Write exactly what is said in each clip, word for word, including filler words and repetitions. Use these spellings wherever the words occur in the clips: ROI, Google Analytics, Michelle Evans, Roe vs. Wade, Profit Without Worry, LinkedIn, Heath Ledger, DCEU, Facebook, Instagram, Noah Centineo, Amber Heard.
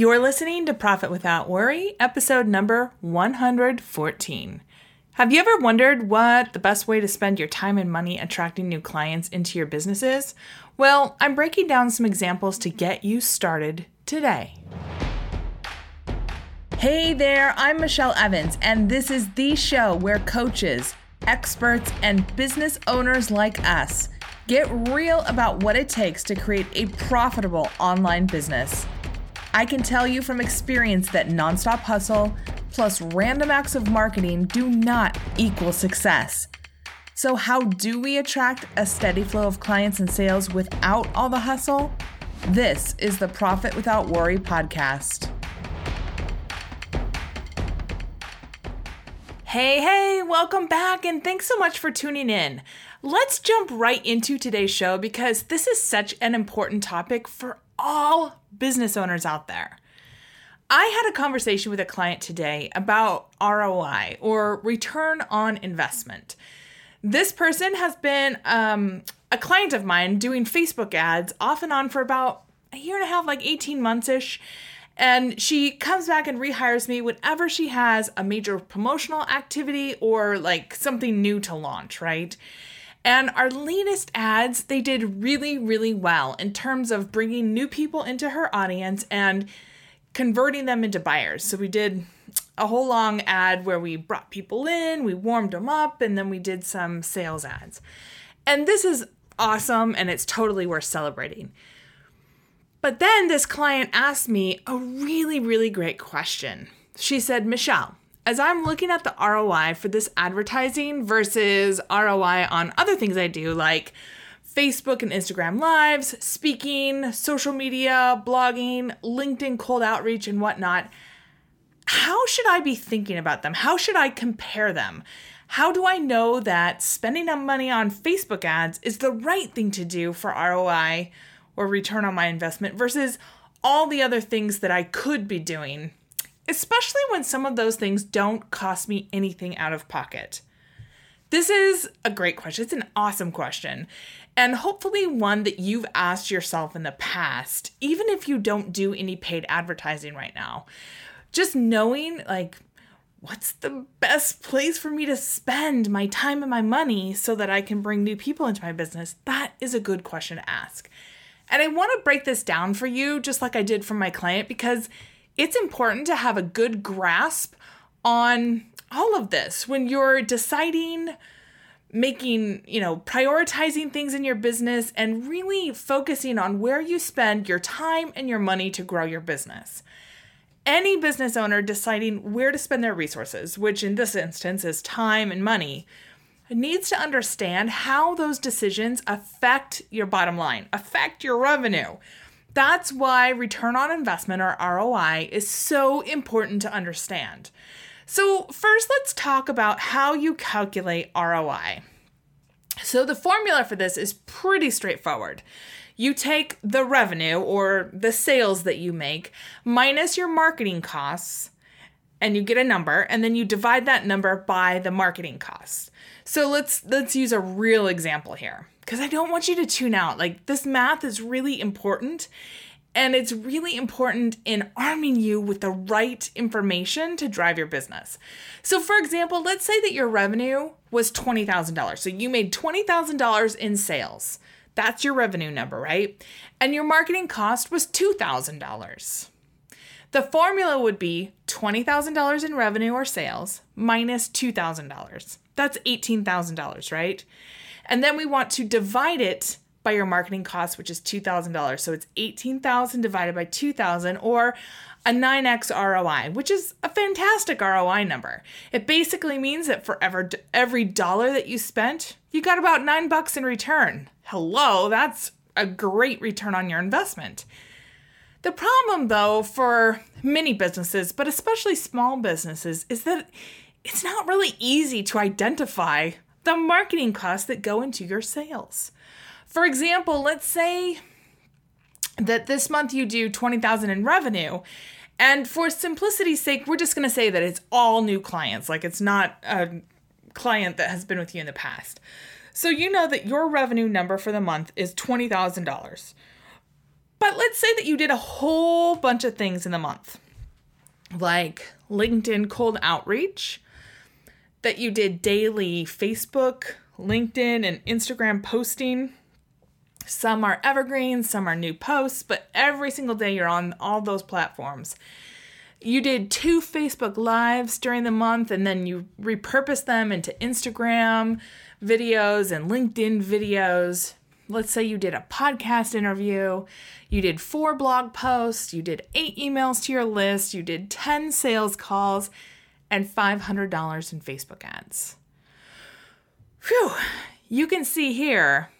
You're listening to Profit Without Worry, episode number one hundred fourteen. Have you ever wondered what the best way to spend your time and money attracting new clients into your business is? Well, I'm breaking down some examples to get you started today. Hey there, I'm Michelle Evans, and this is the show where coaches, experts, and business owners like us get real about what it takes to create a profitable online business. I can tell you from experience that nonstop hustle plus random acts of marketing do not equal success. So how do we attract a steady flow of clients and sales without all the hustle? This is the Profit Without Worry podcast. Hey, hey, welcome back, and thanks so much for tuning in. Let's jump right into today's show because this is such an important topic for all business owners out there. I had a conversation with a client today about R O I, or return on investment. This person has been um, a client of mine doing Facebook ads off and on for about a year and a half, like eighteen months-ish. And she comes back and rehires me whenever she has a major promotional activity or like something new to launch, right? And our latest ads, they did really, really well in terms of bringing new people into her audience and converting them into buyers. So we did a whole long ad where we brought people in, we warmed them up, and then we did some sales ads. And this is awesome, and it's totally worth celebrating. But then this client asked me a really, really great question. She said, Michelle, as I'm looking at the R O I for this advertising versus R O I on other things I do, like Facebook and Instagram lives, speaking, social media, blogging, LinkedIn cold outreach and whatnot, how should I be thinking about them? How should I compare them? How do I know that spending money on Facebook ads is the right thing to do for R O I or return on my investment versus all the other things that I could be doing, especially when some of those things don't cost me anything out of pocket? This is a great question. It's an awesome question, and hopefully one that you've asked yourself in the past, even if you don't do any paid advertising right now. Just knowing, like, what's the best place for me to spend my time and my money so that I can bring new people into my business? That is a good question to ask. And I want to break this down for you, just like I did for my client, because it's important to have a good grasp on all of this when you're deciding, making, you know, prioritizing things in your business and really focusing on where you spend your time and your money to grow your business. Any business owner deciding where to spend their resources, which in this instance is time and money, needs to understand how those decisions affect your bottom line, affect your revenue. That's why return on investment, or R O I, is so important to understand. So first, let's talk about how you calculate R O I. So the formula for this is pretty straightforward. You take the revenue, or the sales that you make, minus your marketing costs, and you get a number, and then you divide that number by the marketing costs. So let's let's use a real example here, because I don't want you to tune out. Like, this math is really important, and it's really important in arming you with the right information to drive your business. So for example, let's say that your revenue was twenty thousand dollars. So you made twenty thousand dollars in sales. That's your revenue number, right? And your marketing cost was two thousand dollars. The formula would be twenty thousand dollars in revenue or sales minus two thousand dollars. That's eighteen thousand dollars, right? And then we want to divide it by your marketing cost, which is two thousand dollars. So it's eighteen thousand dollars divided by two thousand dollars, or a nine x R O I, which is a fantastic R O I number. It basically means that for every dollar that you spent, you got about nine bucks in return. Hello, that's a great return on your investment. The problem, though, for many businesses, but especially small businesses, is that it's not really easy to identify the marketing costs that go into your sales. For example, let's say that this month you do twenty thousand dollars in revenue, and for simplicity's sake, we're just going to say that it's all new clients. Like, it's not a client that has been with you in the past. So you know that your revenue number for the month is twenty thousand dollars. But let's say that you did a whole bunch of things in the month, like LinkedIn cold outreach, that you did daily Facebook, LinkedIn, and Instagram posting. Some are evergreen, some are new posts, but every single day you're on all those platforms. You did two Facebook Lives during the month, and then you repurposed them into Instagram videos and LinkedIn videos. Let's say you did a podcast interview, you did four blog posts, you did eight emails to your list, you did ten sales calls, and five hundred dollars in Facebook ads. Phew, you can see here,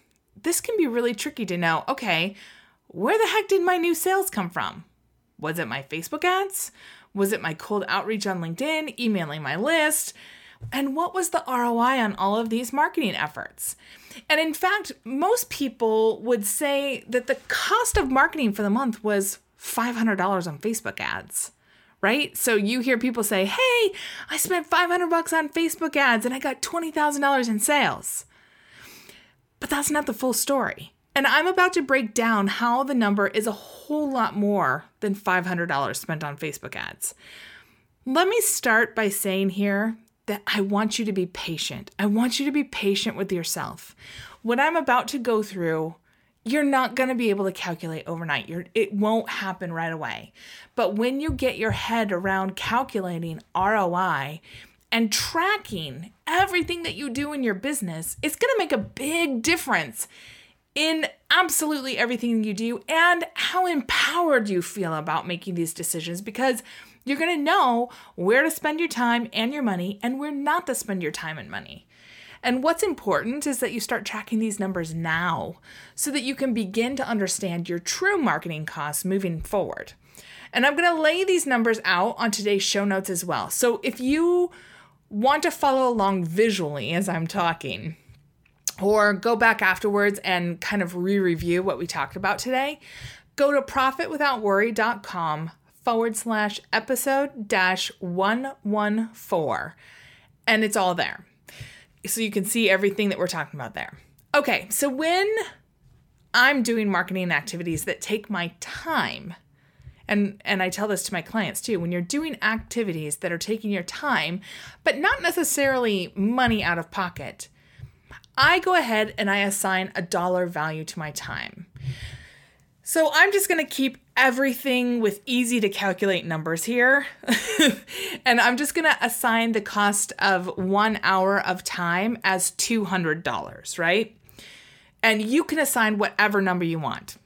this can be really tricky to know, okay, where the heck did my new sales come from? Was it my Facebook ads? Was it my cold outreach on LinkedIn, emailing my list? And what was the R O I on all of these marketing efforts? And in fact, most people would say that the cost of marketing for the month was five hundred dollars on Facebook ads, right? So you hear people say, hey, I spent five hundred bucks on Facebook ads and I got twenty thousand dollars in sales. But that's not the full story. And I'm about to break down how the number is a whole lot more than five hundred dollars spent on Facebook ads. Let me start by saying here that I want you to be patient. I want you to be patient with yourself. What I'm about to go through, you're not going to be able to calculate overnight. You're, it won't happen right away. But when you get your head around calculating R O I and tracking everything that you do in your business, it's going to make a big difference in absolutely everything you do and how empowered you feel about making these decisions, because you're going to know where to spend your time and your money and where not to spend your time and money. And what's important is that you start tracking these numbers now so that you can begin to understand your true marketing costs moving forward. And I'm going to lay these numbers out on today's show notes as well. So if you want to follow along visually as I'm talking, or go back afterwards and kind of re-review what we talked about today, go to Profit Without Worry dot com forward slash episode dash one one four. And it's all there. So you can see everything that we're talking about there. Okay, so when I'm doing marketing activities that take my time, and and I tell this to my clients too, when you're doing activities that are taking your time, but not necessarily money out of pocket, I go ahead and I assign a dollar value to my time. So I'm just going to keep everything with easy to calculate numbers here. And I'm just going to assign the cost of one hour of time as two hundred dollars, right? And you can assign whatever number you want,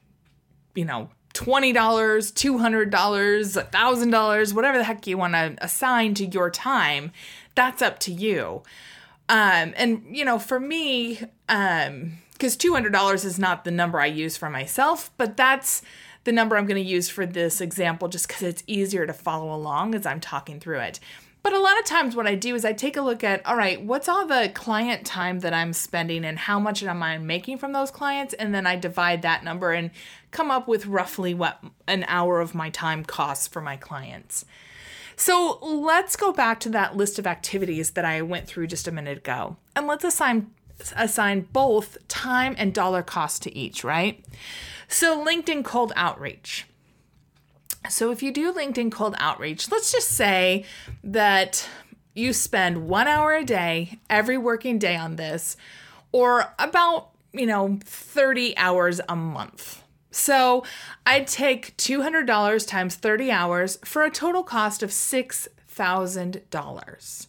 you know, twenty dollars, two hundred dollars, one thousand dollars, whatever the heck you want to assign to your time. That's up to you. Um, and you know, for me, um, because two hundred dollars is not the number I use for myself, but that's the number I'm going to use for this example just because it's easier to follow along as I'm talking through it. But a lot of times what I do is I take a look at, all right, what's all the client time that I'm spending and how much am I making from those clients? And then I divide that number and come up with roughly what an hour of my time costs for my clients. So let's go back to that list of activities that I went through just a minute ago. And let's assign assign both time and dollar cost to each, right? So LinkedIn cold outreach. So if you do LinkedIn cold outreach, let's just say that you spend one hour a day, every working day on this, or about, you know, thirty hours a month. So I'd take two hundred dollars times thirty hours for a total cost of six thousand dollars.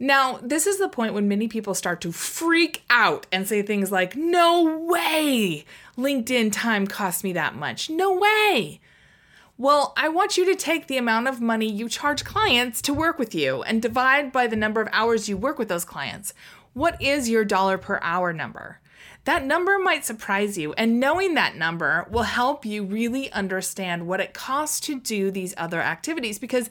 Now, this is the point when many people start to freak out and say things like, no way LinkedIn time cost me that much. No way. Well, I want you to take the amount of money you charge clients to work with you and divide by the number of hours you work with those clients. What is your dollar per hour number? That number might surprise you, and knowing that number will help you really understand what it costs to do these other activities, because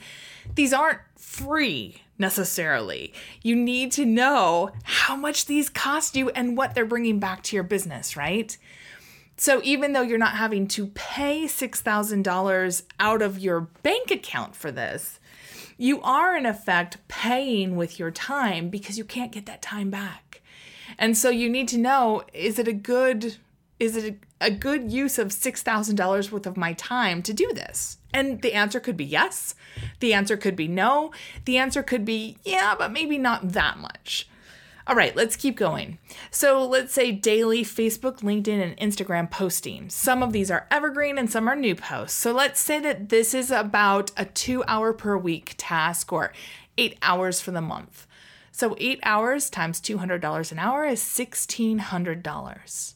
these aren't free necessarily. You need to know how much these cost you and what they're bringing back to your business, right? So even though you're not having to pay six thousand dollars out of your bank account for this, you are in effect paying with your time because you can't get that time back. And so you need to know, is it a good, is it a good use of six thousand dollars worth of my time to do this? And the answer could be yes. The answer could be no. The answer could be, yeah, but maybe not that much. All right, let's keep going. So let's say daily Facebook, LinkedIn, and Instagram posting. Some of these are evergreen and some are new posts. So let's say that this is about a two hour per week task or eight hours for the month. So eight hours times two hundred dollars an hour is one thousand six hundred dollars.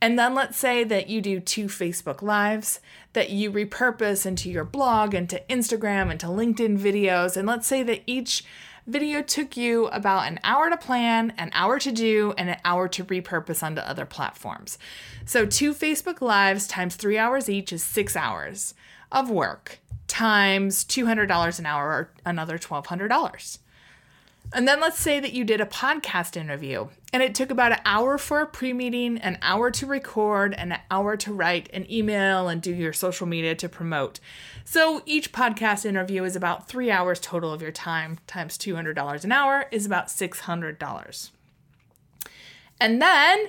And then let's say that you do two Facebook Lives that you repurpose into your blog, into Instagram, into LinkedIn videos. And let's say that each video took you about an hour to plan, an hour to do, and an hour to repurpose onto other platforms. So two Facebook Lives times three hours each is six hours of work times two hundred dollars an hour or another one thousand two hundred dollars. And then let's say that you did a podcast interview and it took about an hour for a pre-meeting, an hour to record, and an hour to write an email and do your social media to promote. So each podcast interview is about three hours total of your time times two hundred dollars an hour is about six hundred dollars. And then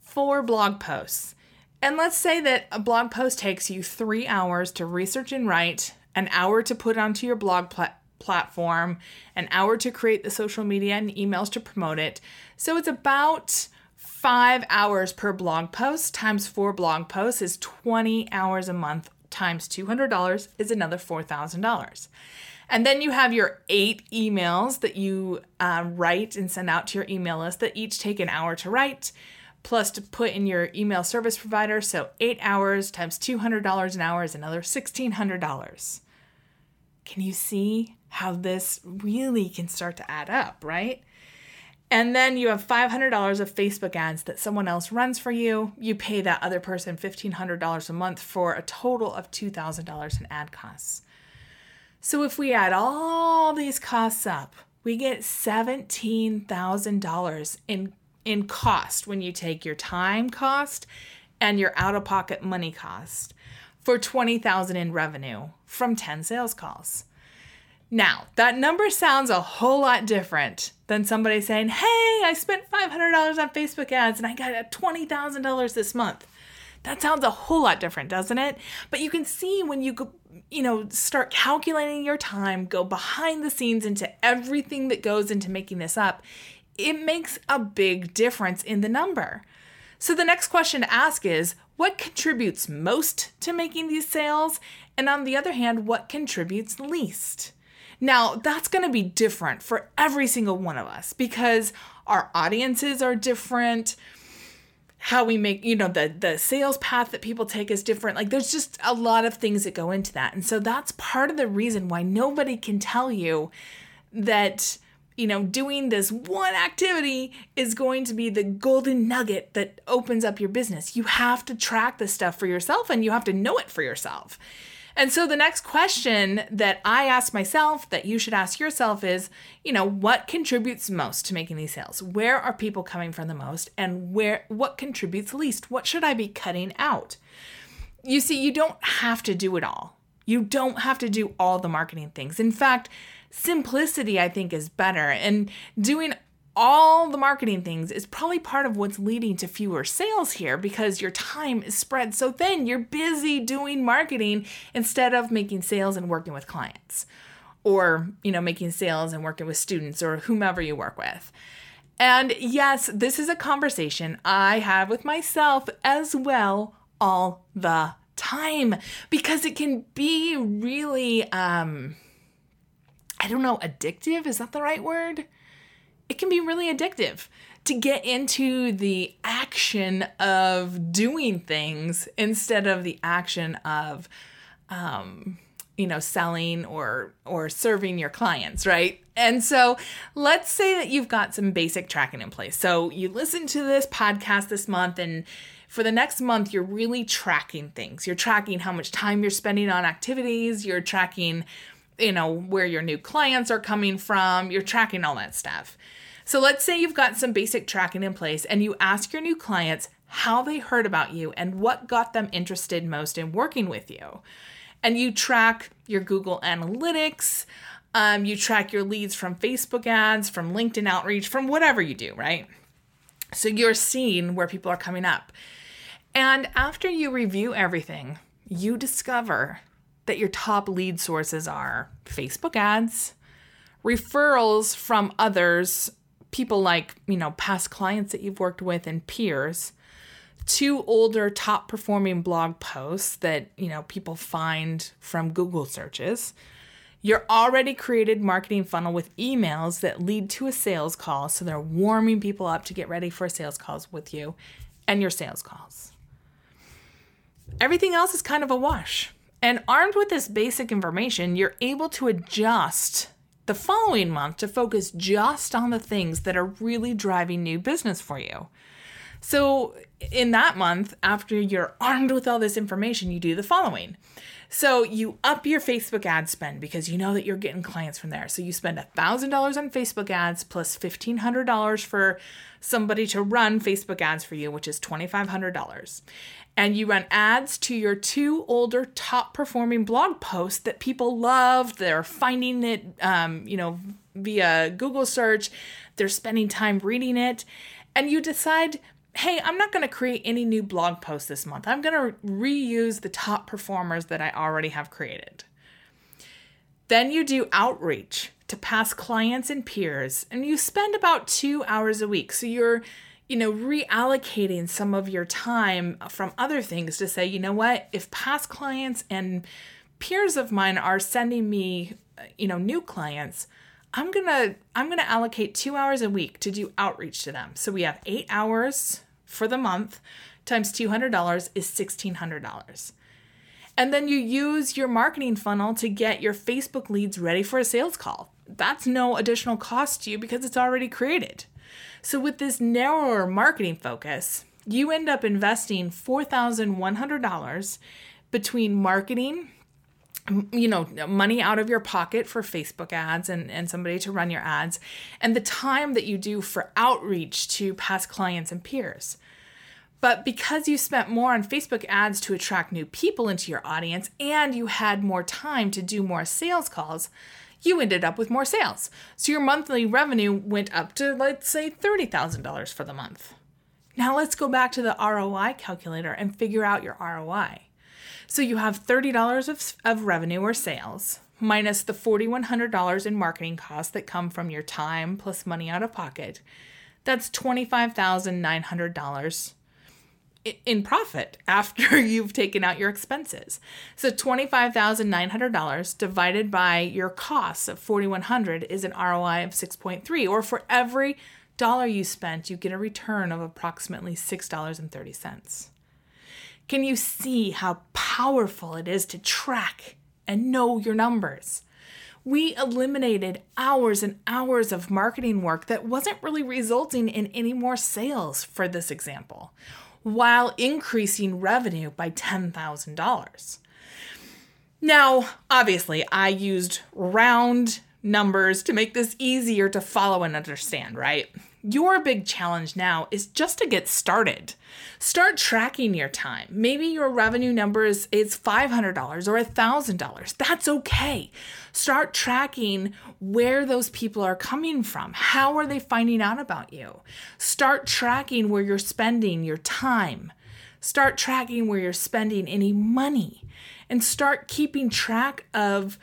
four blog posts. And let's say that a blog post takes you three hours to research and write, an hour to put onto your blog platform. platform, an hour to create the social media and emails to promote it. So it's about five hours per blog post times four blog posts is twenty hours a month times two hundred dollars is another four thousand dollars. And then you have your eight emails that you uh, write and send out to your email list that each take an hour to write, plus to put in your email service provider. So eight hours times two hundred dollars an hour is another one thousand six hundred dollars. Can you see how this really can start to add up, right? And then you have five hundred dollars of Facebook ads that someone else runs for you. You pay that other person one thousand five hundred dollars a month for a total of two thousand dollars in ad costs. So if we add all these costs up, we get seventeen thousand dollars in, in cost when you take your time cost and your out-of-pocket money cost for twenty thousand dollars in revenue from ten sales calls. Now, that number sounds a whole lot different than somebody saying, hey, I spent five hundred dollars on Facebook ads and I got twenty thousand dollars this month. That sounds a whole lot different, doesn't it? But you can see when you go, you know, start calculating your time, go behind the scenes into everything that goes into making this up, it makes a big difference in the number. So the next question to ask is, what contributes most to making these sales? And on the other hand, what contributes least? Now, that's going to be different for every single one of us because our audiences are different. How we make, you know, the, the sales path that people take is different. Like there's just a lot of things that go into that. And so that's part of the reason why nobody can tell you that, you know, doing this one activity is going to be the golden nugget that opens up your business. You have to track this stuff for yourself and you have to know it for yourself. And so the next question that I ask myself that you should ask yourself is, you know, what contributes most to making these sales? Where are people coming from the most? And where, what contributes least? What should I be cutting out? You see, you don't have to do it all. You don't have to do all the marketing things. In fact, simplicity, I think, is better. And doing all the marketing things is probably part of what's leading to fewer sales here because your time is spread so thin. You're busy doing marketing instead of making sales and working with clients or, you know, making sales and working with students or whomever you work with. And yes, this is a conversation I have with myself as well all the time because it can be really, um, I don't know, addictive? Is that the right word? It can be really addictive to get into the action of doing things instead of the action of, um, you know, selling or, or serving your clients, right? And so let's say that you've got some basic tracking in place. So you listen to this podcast this month and for the next month, you're really tracking things. You're tracking how much time you're spending on activities. You're tracking, you know, where your new clients are coming from. You're tracking all that stuff. So let's say you've got some basic tracking in place and you ask your new clients how they heard about you and what got them interested most in working with you. And you track your Google Analytics. Um, you track your leads from Facebook ads, from LinkedIn outreach, from whatever you do, right? So you're seeing where people are coming up. And after you review everything, you discover that your top lead sources are Facebook ads, referrals from others, people like, you know, past clients that you've worked with and peers, two older top performing blog posts that, you know, people find from Google searches, your already created marketing funnel with emails that lead to a sales call. So they're warming people up to get ready for sales calls with you, and your sales calls. Everything else is kind of a wash. And armed with this basic information, you're able to adjust the following month to focus just on the things that are really driving new business for you. So in that month, after you're armed with all this information, you do the following. So you up your Facebook ad spend because you know that you're getting clients from there. So you spend one thousand dollars on Facebook ads plus fifteen hundred dollars for somebody to run Facebook ads for you, which is twenty-five hundred dollars. And you run ads to your two older top performing blog posts that people love. They're finding it, um, you know, via Google search. They're spending time reading it. And you decide, hey, I'm not going to create any new blog posts this month. I'm going to reuse the top performers that I already have created. Then you do outreach to past clients and peers, and you spend about two hours a week. So you're, you know, reallocating some of your time from other things to say, you know what, if past clients and peers of mine are sending me, you know, new clients, I'm going to I'm going to allocate two hours a week to do outreach to them. So we have eight hours for the month times two hundred dollars is sixteen hundred dollars. And then you use your marketing funnel to get your Facebook leads ready for a sales call. That's no additional cost to you because it's already created. So with this narrower marketing focus, you end up investing four thousand one hundred dollars between marketing, you know, money out of your pocket for Facebook ads and, and somebody to run your ads, and the time that you do for outreach to past clients and peers. But because you spent more on Facebook ads to attract new people into your audience and you had more time to do more sales calls, you ended up with more sales. So your monthly revenue went up to, let's say, thirty thousand dollars for the month. Now let's go back to the R O I calculator and figure out your R O I. So you have thirty dollars of, of revenue or sales minus the four thousand one hundred dollars in marketing costs that come from your time plus money out of pocket. That's twenty-five thousand nine hundred dollars in profit after you've taken out your expenses. So twenty-five thousand nine hundred dollars divided by your costs of four thousand one hundred dollars is an R O I of six point three, or for every dollar you spent, you get a return of approximately six dollars and thirty cents. Can you see how powerful it is to track and know your numbers? We eliminated hours and hours of marketing work that wasn't really resulting in any more sales for this example, while increasing revenue by ten thousand dollars. Now, obviously, I used round numbers to make this easier to follow and understand, right? Your big challenge now is just to get started. Start tracking your time. Maybe your revenue number is, is five hundred dollars or one thousand dollars. That's okay. Start tracking where those people are coming from. How are they finding out about you? Start tracking where you're spending your time. Start tracking where you're spending any money. And start keeping track of,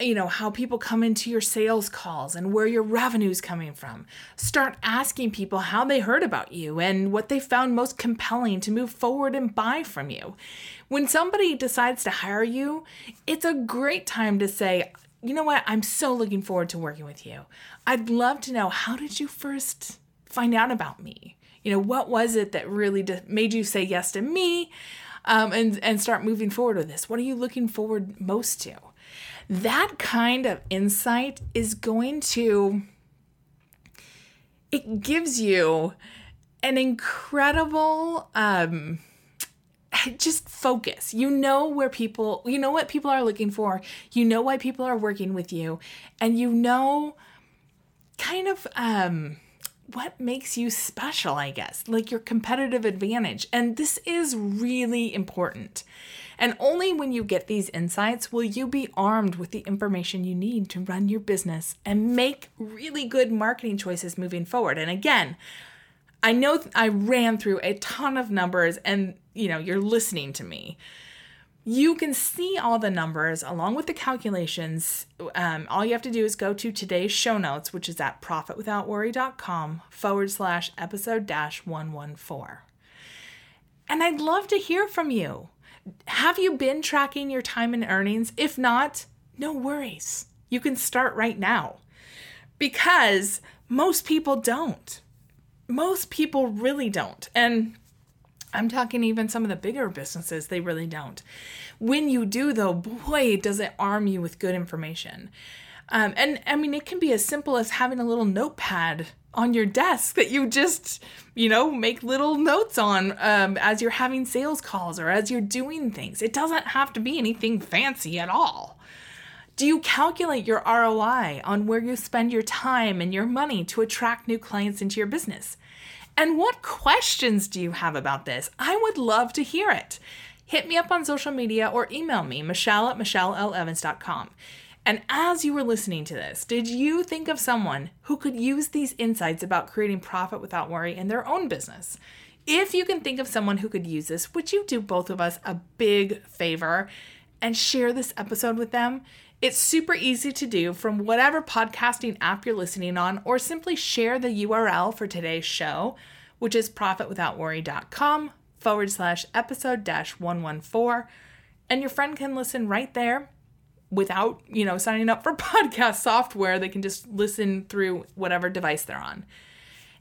you know, how people come into your sales calls and where your revenue is coming from. Start asking people how they heard about you and what they found most compelling to move forward and buy from you. When somebody decides to hire you, it's a great time to say, you know what, I'm so looking forward to working with you. I'd love to know, how did you first find out about me? You know, what was it that really made you say yes to me um, and, and start moving forward with this? What are you looking forward most to? That kind of insight is going to, it gives you an incredible, um, just focus. You know where people, you know what people are looking for, you know why people are working with you, and you know kind of, um, what makes you special, I guess, like your competitive advantage. And this is really important. And only when you get these insights will you be armed with the information you need to run your business and make really good marketing choices moving forward. And again, I know th- I ran through a ton of numbers and, you know, you're listening to me. You can see all the numbers along with the calculations. Um, all you have to do is go to today's show notes, which is at profit without worry dot com forward slash episode dash 114. And I'd love to hear from you. Have you been tracking your time and earnings? If not, no worries. You can start right now because most people don't. Most people really don't. And I'm talking even some of the bigger businesses, they really don't. When you do, though, boy, does it arm you with good information. Um, and I mean, it can be as simple as having a little notepad on your desk that you just, you know, make little notes on um, as you're having sales calls or as you're doing things. It doesn't have to be anything fancy at all. Do you calculate your R O I on where you spend your time and your money to attract new clients into your business? And what questions do you have about this? I would love to hear it. Hit me up on social media or email me, Michelle at Michelle L Evans dot com. And as you were listening to this, did you think of someone who could use these insights about creating profit without worry in their own business? If you can think of someone who could use this, would you do both of us a big favor and share this episode with them? It's super easy to do from whatever podcasting app you're listening on, or simply share the U R L for today's show, which is profit without worry dot com forward slash episode dash 114. And your friend can listen right there without, you know, signing up for podcast software. They can just listen through whatever device they're on.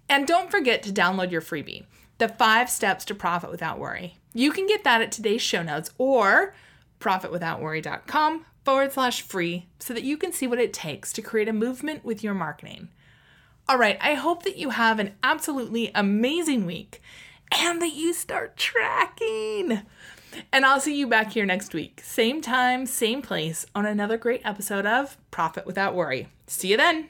And don't forget to download your freebie, the five steps to profit without worry. You can get that at today's show notes or profit without worry dot com forward slash free so that you can see what it takes to create a movement with your marketing. All right, I hope that you have an absolutely amazing week and that you start tracking. And I'll see you back here next week. Same time, same place on another great episode of Profit Without Worry. See you then.